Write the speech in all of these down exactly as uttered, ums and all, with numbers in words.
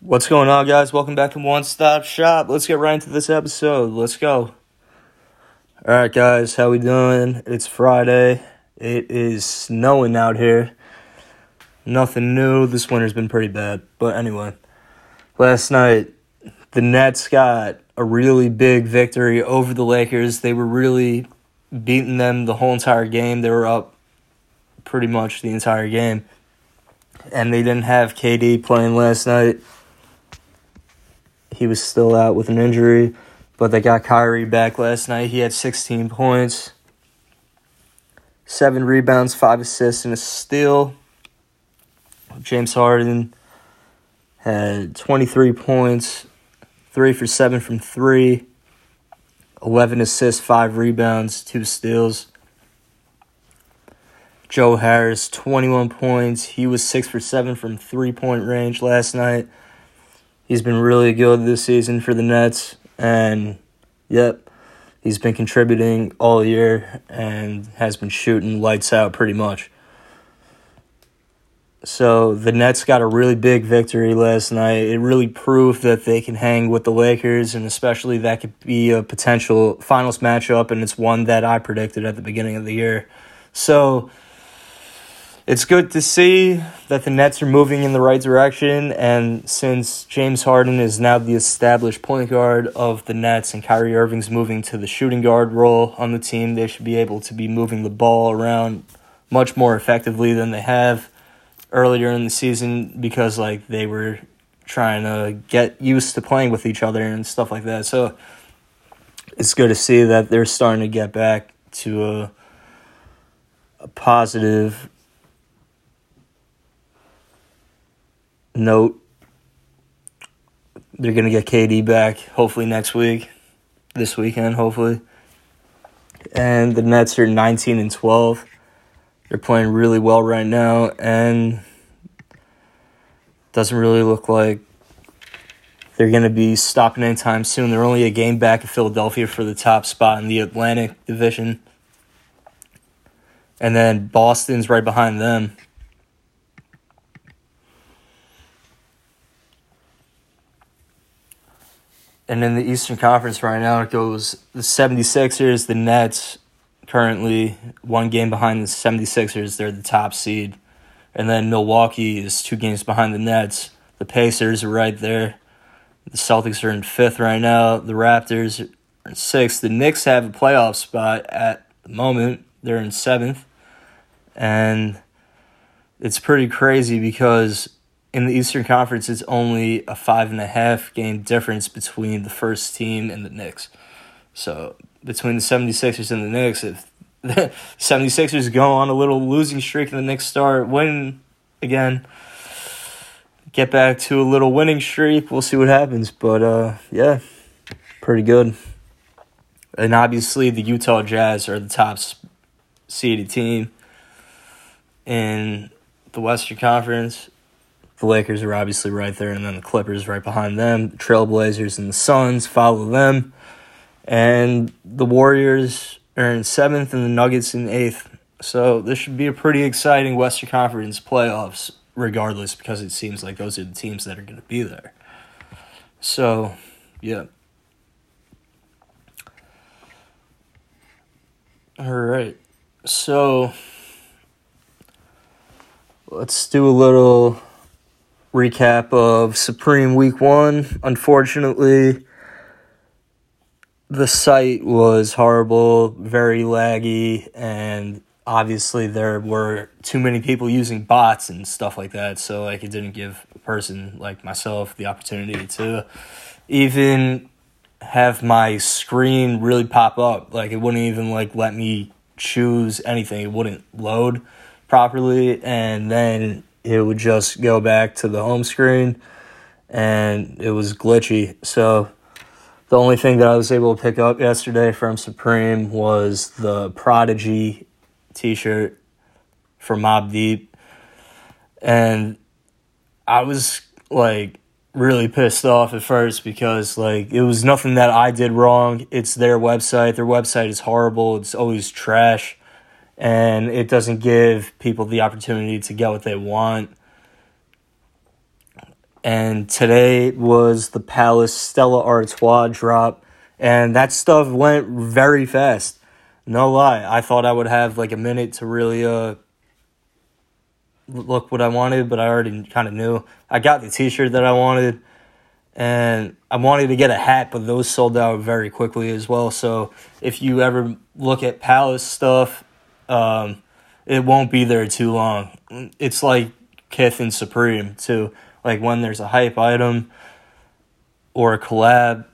What's going on, guys? Welcome back to One Stop Shop. Let's get right into this episode. Let's go. All right, guys. How we doing? It's Friday. It is snowing out here. Nothing new. This winter's been pretty bad. But anyway, last night, the Nets got a really big victory over the Lakers. They were really beating them the whole entire game. They were up pretty much the entire game. And they didn't have K D playing last night. He was still out with an injury, but they got Kyrie back last night. He had sixteen points, seven rebounds, five assists, and a steal. James Harden had twenty-three points, three for seven from three, eleven assists, five rebounds, two steals. Joe Harris, twenty-one points. He was six for seven from three-point range last night. He's been really good this season for the Nets, and, yep, he's been contributing all year and has been shooting lights out pretty much. So the Nets got a really big victory last night. It really proved that they can hang with the Lakers, and especially that could be a potential finals matchup, and it's one that I predicted at the beginning of the year. So it's good to see that the Nets are moving in the right direction, and since James Harden is now the established point guard of the Nets and Kyrie Irving's moving to the shooting guard role on the team, they should be able to be moving the ball around much more effectively than they have earlier in the season, because like they were trying to get used to playing with each other and stuff like that. So it's good to see that they're starting to get back to a, a positive note. They're going to get K D back hopefully next week, this weekend hopefully. And the Nets are nineteen and twelve. They're playing really well right now, and doesn't really look like they're going to be stopping anytime soon. They're only a game back of Philadelphia for the top spot in the Atlantic Division. And then Boston's right behind them. And in the Eastern Conference right now, it goes the seventy-sixers, the Nets, currently one game behind the seventy-sixers. They're the top seed. And then Milwaukee is two games behind the Nets. The Pacers are right there. The Celtics are in fifth right now. The Raptors are in sixth. The Knicks have a playoff spot at the moment. They're in seventh. And it's pretty crazy because in the Eastern Conference, it's only a five-and-a-half game difference between the first team and the Knicks. So between the seventy-sixers and the Knicks, if the seventy-sixers go on a little losing streak and the Knicks start winning again, get back to a little winning streak, we'll see what happens. But, uh, yeah, pretty good. And obviously the Utah Jazz are the top-seeded team in the Western Conference. The Lakers are obviously right there, and then the Clippers right behind them. The Trailblazers and the Suns follow them. And the Warriors are in seventh and the Nuggets in eighth. So this should be a pretty exciting Western Conference playoffs regardless, because it seems like those are the teams that are going to be there. So, yeah. All right. So let's do a little recap of Supreme Week One. Unfortunately, the site was horrible, very laggy, and obviously there were too many people using bots and stuff like that. So like it didn't give a person like myself the opportunity to even have my screen really pop up. Like it wouldn't even like let me choose anything. It wouldn't load properly, and then it would just go back to the home screen, and it was glitchy. So the only thing that I was able to pick up yesterday from Supreme was the Prodigy t-shirt for Mobb Deep. And I was, like, really pissed off at first because, like, it was nothing that I did wrong. It's their website. Their website is horrible. It's always trash. And it doesn't give people the opportunity to get what they want. and today was the Palace Stella Artois drop, and that stuff went very fast. No lie, I thought I would have like a minute to really uh look what I wanted, but I already kind of knew. I got the t-shirt that I wanted, and I wanted to get a hat, but those sold out very quickly as well. So if you ever look at Palace stuff, um, it won't be there too long. It's like Kith and Supreme too. Like when there's a hype item or a collab,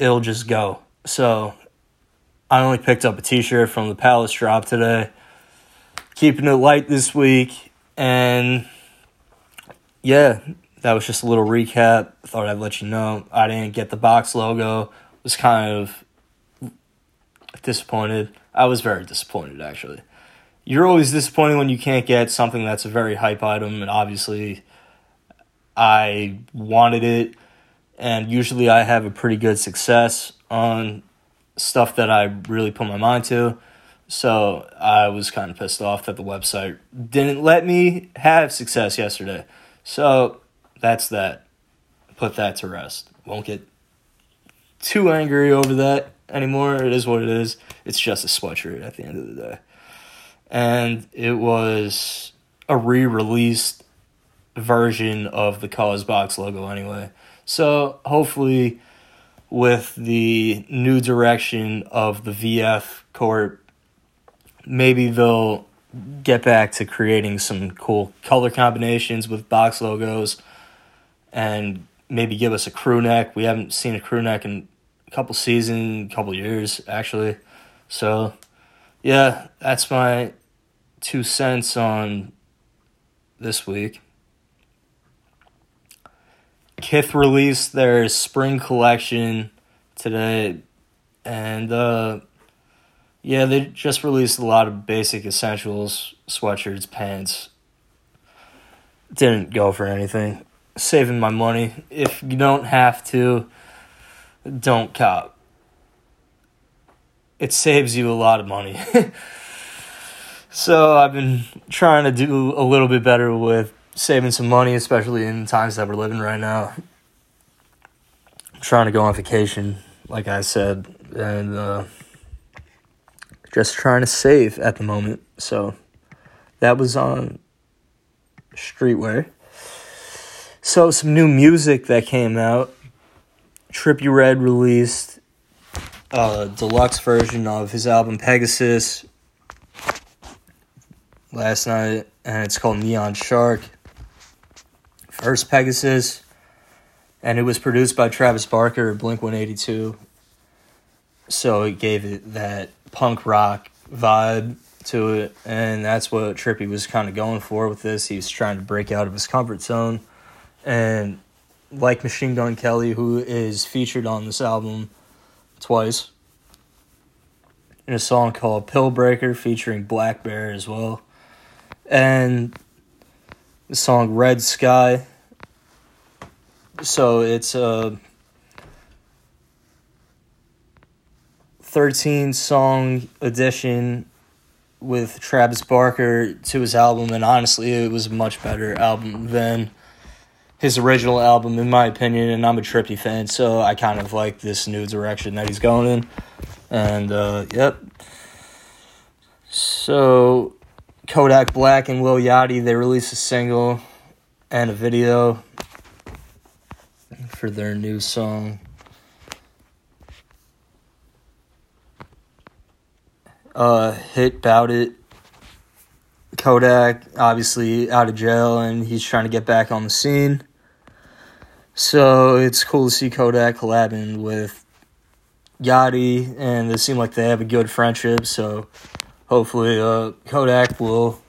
it'll just go. So I only picked up a t-shirt from the Palace drop today. Keeping it light this week. And yeah, that was just a little recap. Thought I'd let you know. I didn't get the box logo. Was kind of disappointed. I was very disappointed, actually. You're always disappointed when you can't get something that's a very hype item. And obviously, I wanted it. And usually I have a pretty good success on stuff that I really put my mind to. So I was kind of pissed off that the website didn't let me have success yesterday. So that's that. Put that to rest. Won't get too angry over that anymore. It is what it is. It's just a sweatshirt at the end of the day. And it was a re-released version of the Cause Box logo anyway. So hopefully with the new direction of the V F Corp, maybe they'll get back to creating some cool color combinations with box logos and maybe give us a crew neck. We haven't seen a crew neck in a couple seasons, couple years, actually. So, yeah, that's my two cents on this week. Kith released their spring collection today, and uh yeah, they just released a lot of basic essentials, sweatshirts, pants. Didn't go for anything. Saving my money. If you don't have to, don't cop. It saves you a lot of money. So I've been trying to do a little bit better with saving some money, especially in times that we're living right now. I'm trying to go on vacation, like I said, and uh, just trying to save at the moment. So that was on streetwear. So some new music that came out. Trippie Redd released a deluxe version of his album Pegasus last night, and it's called Neon Shark. First Pegasus, and it was produced by Travis Barker of Blink one eighty-two. So it gave it that punk rock vibe to it, and that's what Trippie was kind of going for with this. He was trying to break out of his comfort zone, and like Machine Gun Kelly, who is featured on this album twice in a song called Pill Breaker featuring Black Bear as well, and the song Red Sky. So it's a thirteen song edition with Travis Barker to his album, and honestly, it was a much better album than his original album, in my opinion, and I'm a Trippie fan, so I kind of like this new direction that he's going in, and, uh, yep. So, Kodak Black and Lil Yachty, they released a single and a video for their new song. Uh, hit about it. Kodak, obviously out of jail, and he's trying to get back on the scene. So it's cool to see Kodak collabing with Yachty, and they seem like they have a good friendship. So hopefully uh, Kodak will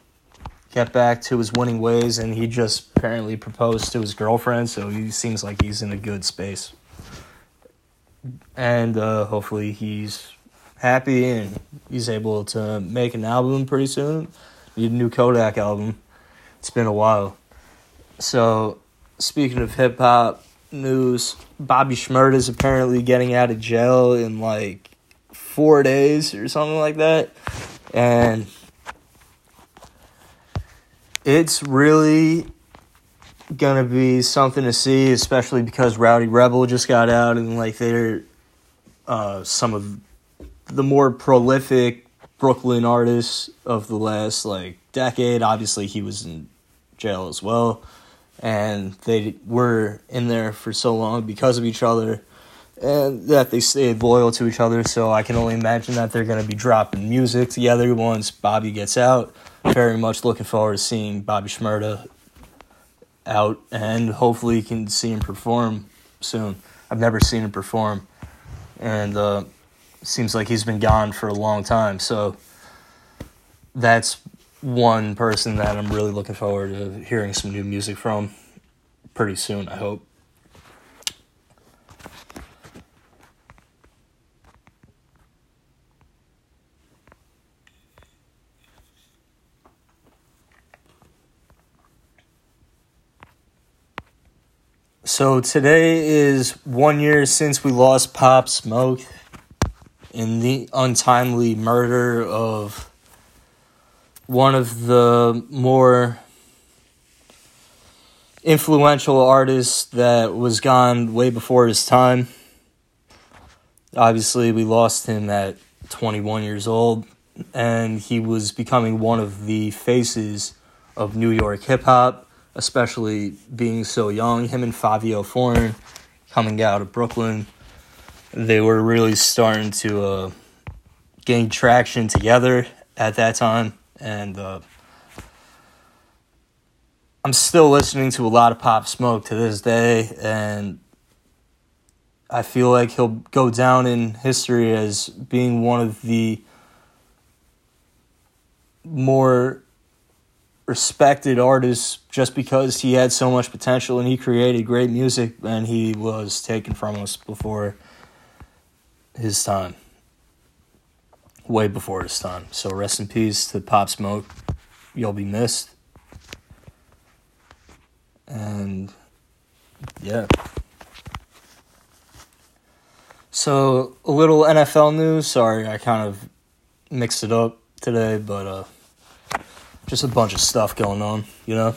get back to his winning ways, and he just apparently proposed to his girlfriend, so he seems like he's in a good space. And uh, hopefully he's happy and he's able to make an album pretty soon. Need a new Kodak album. It's been a while. So, speaking of hip hop news, Bobby Shmurda is apparently getting out of jail in like four days or something like that, and it's really gonna be something to see, especially because Rowdy Rebel just got out, and like they're uh, some of the more prolific Brooklyn artists of the last like decade. Obviously, he was in jail as well, and they were in there for so long because of each other, and that they stayed loyal to each other. So I can only imagine that they're going to be dropping music together once Bobby gets out. Very much looking forward to seeing Bobby Shmurda out, and hopefully can see him perform soon. I've never seen him perform, and uh, seems like he's been gone for a long time. So that's one person that I'm really looking forward to hearing some new music from pretty soon, I hope. So today is one year since we lost Pop Smoke in the untimely murder of one of the more influential artists that was gone way before his time. Obviously, we lost him at twenty-one years old, and he was becoming one of the faces of New York hip-hop, especially being so young. Him and Fivio Foreign, coming out of Brooklyn, they were really starting to uh, gain traction together at that time. And uh, I'm still listening to a lot of Pop Smoke to this day, and I feel like he'll go down in history as being one of the more respected artists, just because he had so much potential and he created great music, and he was taken from us before his time, way before his time. So rest in peace to Pop Smoke. You'll be missed. And yeah. So a little N F L news. Sorry, I kind of mixed it up today, but uh just a bunch of stuff going on, you know?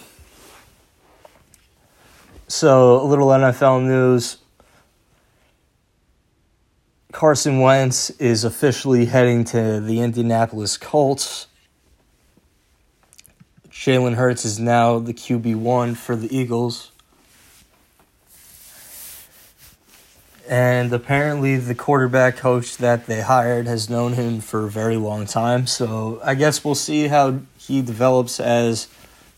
So, a little N F L news. Carson Wentz is officially heading to the Indianapolis Colts. Jalen Hurts is now the Q B one for the Eagles. And apparently the quarterback coach that they hired has known him for a very long time. So, I guess we'll see how he develops as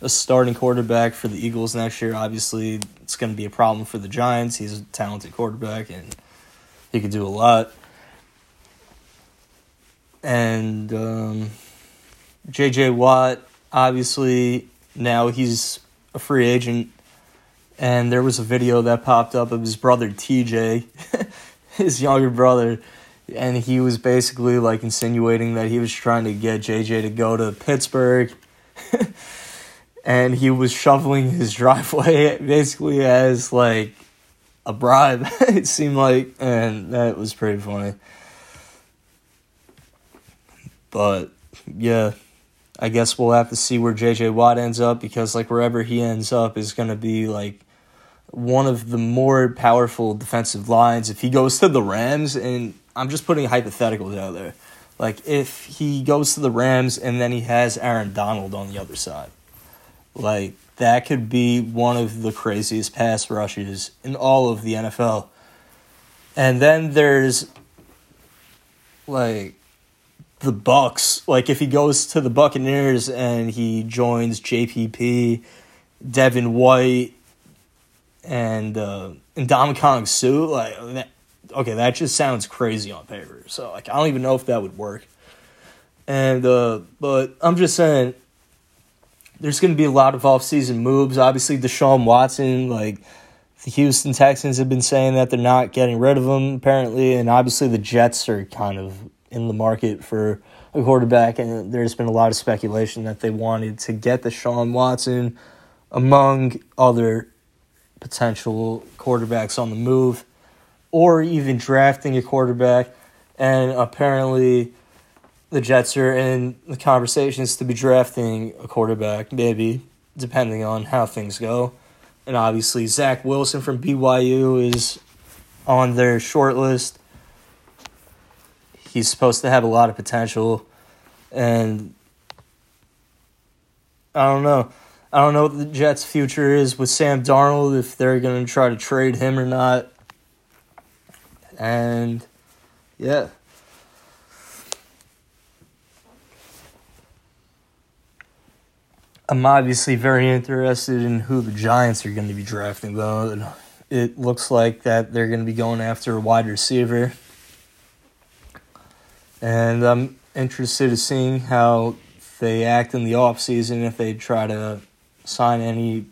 a starting quarterback for the Eagles next year. Obviously, it's going to be a problem for the Giants. He's a talented quarterback, and he could do a lot. And um, J J Watt, obviously, now he's a free agent. And there was a video that popped up of his brother T J, his younger brother, and he was basically like insinuating that he was trying to get J J to go to Pittsburgh. And he was shoveling his driveway basically as like a bribe, it seemed like. And that was pretty funny. But yeah, I guess we'll have to see where J J Watt ends up, because like wherever he ends up is going to be like one of the more powerful defensive lines. If he goes to the Rams, and I'm just putting hypotheticals out there. Like, if he goes to the Rams and then he has Aaron Donald on the other side, like, that could be one of the craziest pass rushes in all of the N F L. And then there's, like, the Bucs. Like, if he goes to the Buccaneers and he joins J P P, Devin White, and uh, Ndamukong Suh, like, that, okay, that just sounds crazy on paper. So, like, I don't even know if that would work. And, uh, but I'm just saying, there's going to be a lot of offseason moves. Obviously, Deshaun Watson, like, the Houston Texans have been saying that they're not getting rid of him, apparently. And obviously, the Jets are kind of in the market for a quarterback. And there's been a lot of speculation that they wanted to get Deshaun Watson, among other potential quarterbacks on the move, or even drafting a quarterback. And apparently the Jets are in the conversations to be drafting a quarterback, maybe, depending on how things go. And obviously Zach Wilson from B Y U is on their short list. He's supposed to have a lot of potential. And I don't know. I don't know what the Jets' future is with Sam Darnold, if they're going to try to trade him or not. And, yeah. I'm obviously very interested in who the Giants are going to be drafting, though. It looks like that they're going to be going after a wide receiver. And I'm interested in seeing how they act in the offseason, if they try to sign any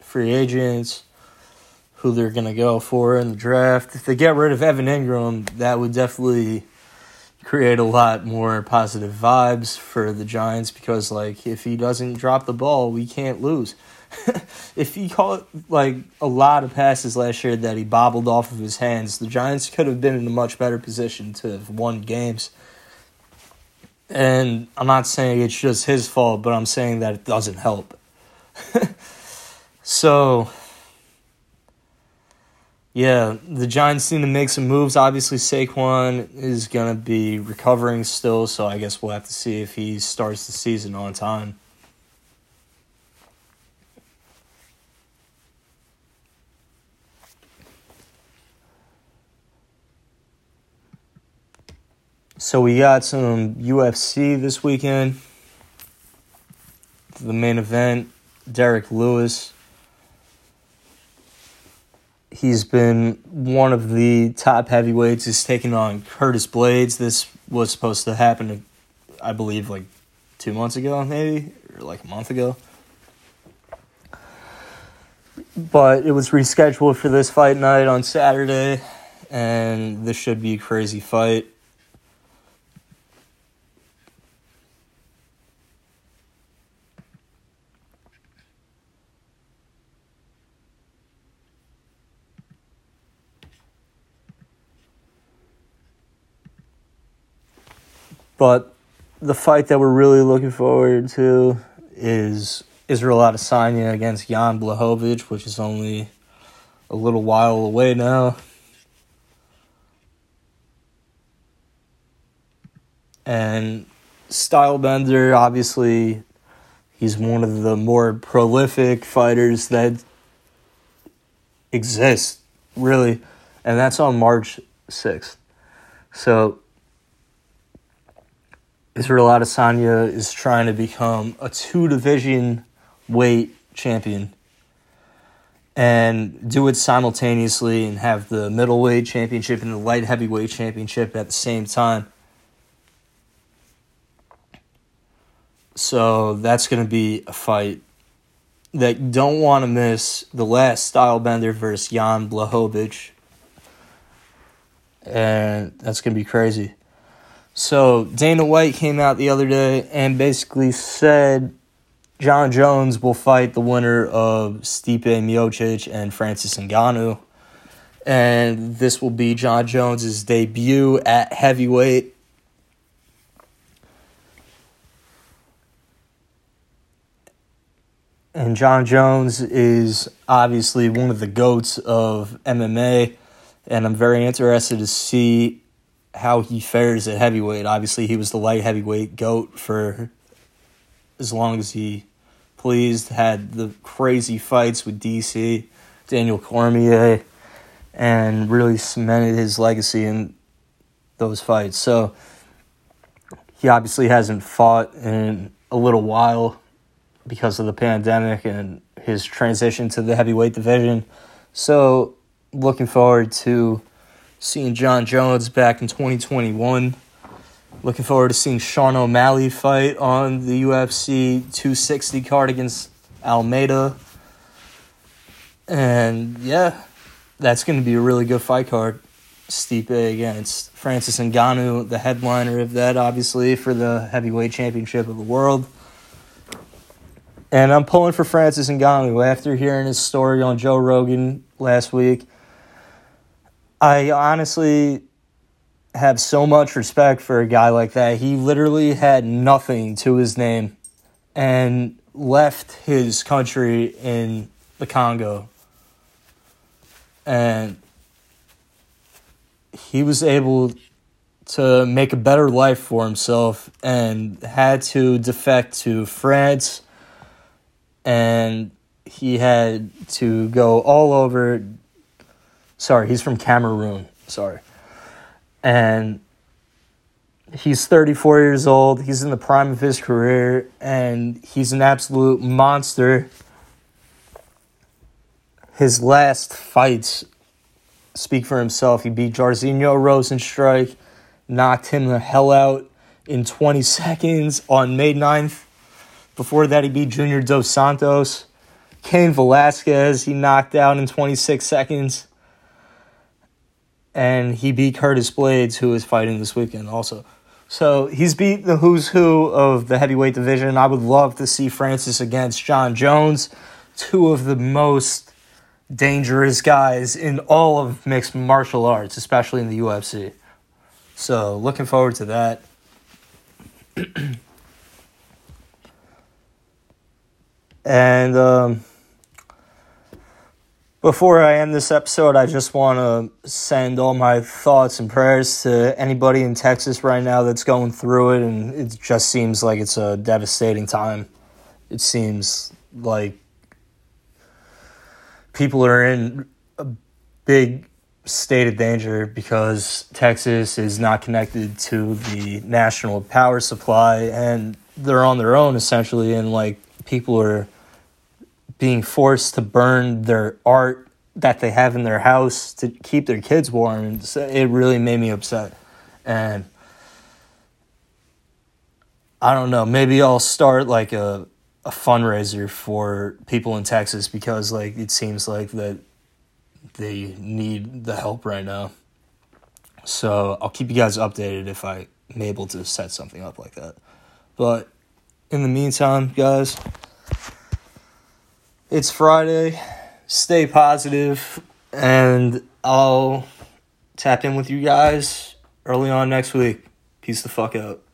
free agents, who they're going to go for in the draft. If they get rid of Evan Ingram, that would definitely create a lot more positive vibes for the Giants, because, like, if he doesn't drop the ball, we can't lose. If he caught, like, a lot of passes last year that he bobbled off of his hands, the Giants could have been in a much better position to have won games. And I'm not saying it's just his fault, but I'm saying that it doesn't help. So, yeah, the Giants need to make some moves. Obviously, Saquon is going to be recovering still, so I guess we'll have to see if he starts the season on time. So we got some U F C this weekend. The main event, Derek Lewis. He's been one of the top heavyweights. He's taking on Curtis Blades. This was supposed to happen, I believe, like two months ago, maybe, or like a month ago. But it was rescheduled for this fight night on Saturday, and this should be a crazy fight. But the fight that we're really looking forward to is Israel Adesanya against Jan Blachowicz, which is only a little while away now. And Stylebender, obviously, he's one of the more prolific fighters that exist, really. And that's on March sixth. So Israel Adesanya is trying to become a two-division weight champion and do it simultaneously and have the middleweight championship and the light heavyweight championship at the same time. So that's going to be a fight that you don't want to miss. The last Stylebender versus Jan Blachowicz. And that's going to be crazy. So Dana White came out the other day and basically said John Jones will fight the winner of Stipe Miocic and Francis Ngannou. And this will be John Jones' debut at heavyweight. And John Jones is obviously one of the GOATs of M M A. And I'm very interested to see how he fares at heavyweight. Obviously, he was the light heavyweight GOAT for as long as he pleased. Had the crazy fights with D C, Daniel Cormier, and really cemented his legacy in those fights. So he obviously hasn't fought in a little while because of the pandemic and his transition to the heavyweight division. So looking forward to seeing John Jones back in twenty twenty-one. Looking forward to seeing Sean O'Malley fight on the U F C two sixty card against Almeida. And, yeah, that's going to be a really good fight card. Stipe against Francis Ngannou, the headliner of that, obviously, for the heavyweight championship of the world. And I'm pulling for Francis Ngannou. After hearing his story on Joe Rogan last week, I honestly have so much respect for a guy like that. He literally had nothing to his name and left his country in the Congo. And he was able to make a better life for himself and had to defect to France. And he had to go all over. Sorry, he's from Cameroon. Sorry. And he's thirty-four years old. He's in the prime of his career. And he's an absolute monster. His last fights speak for himself. He beat Jairzinho Rozenstruik, knocked him the hell out in twenty seconds on May ninth. Before that, he beat Junior Dos Santos. Cain Velasquez, he knocked out in twenty-six seconds. And he beat Curtis Blades, who is fighting this weekend also. So he's beat the who's who of the heavyweight division. I would love to see Francis against John Jones, two of the most dangerous guys in all of mixed martial arts, especially in the U F C. So, looking forward to that. And um, before I end this episode, I just want to send all my thoughts and prayers to anybody in Texas right now that's going through it, and it just seems like it's a devastating time. It seems like people are in a big state of danger because Texas is not connected to the national power supply, and they're on their own, essentially, and, like, people are being forced to burn their art that they have in their house to keep their kids warm. It really made me upset. And I don't know, maybe I'll start, like, a... a fundraiser for people in Texas, because like it seems like that they need the help right now. So I'll keep you guys updated if I'm able to set something up like that. But in the meantime, guys, it's Friday. Stay positive, and I'll tap in with you guys early on next week. Peace the fuck out.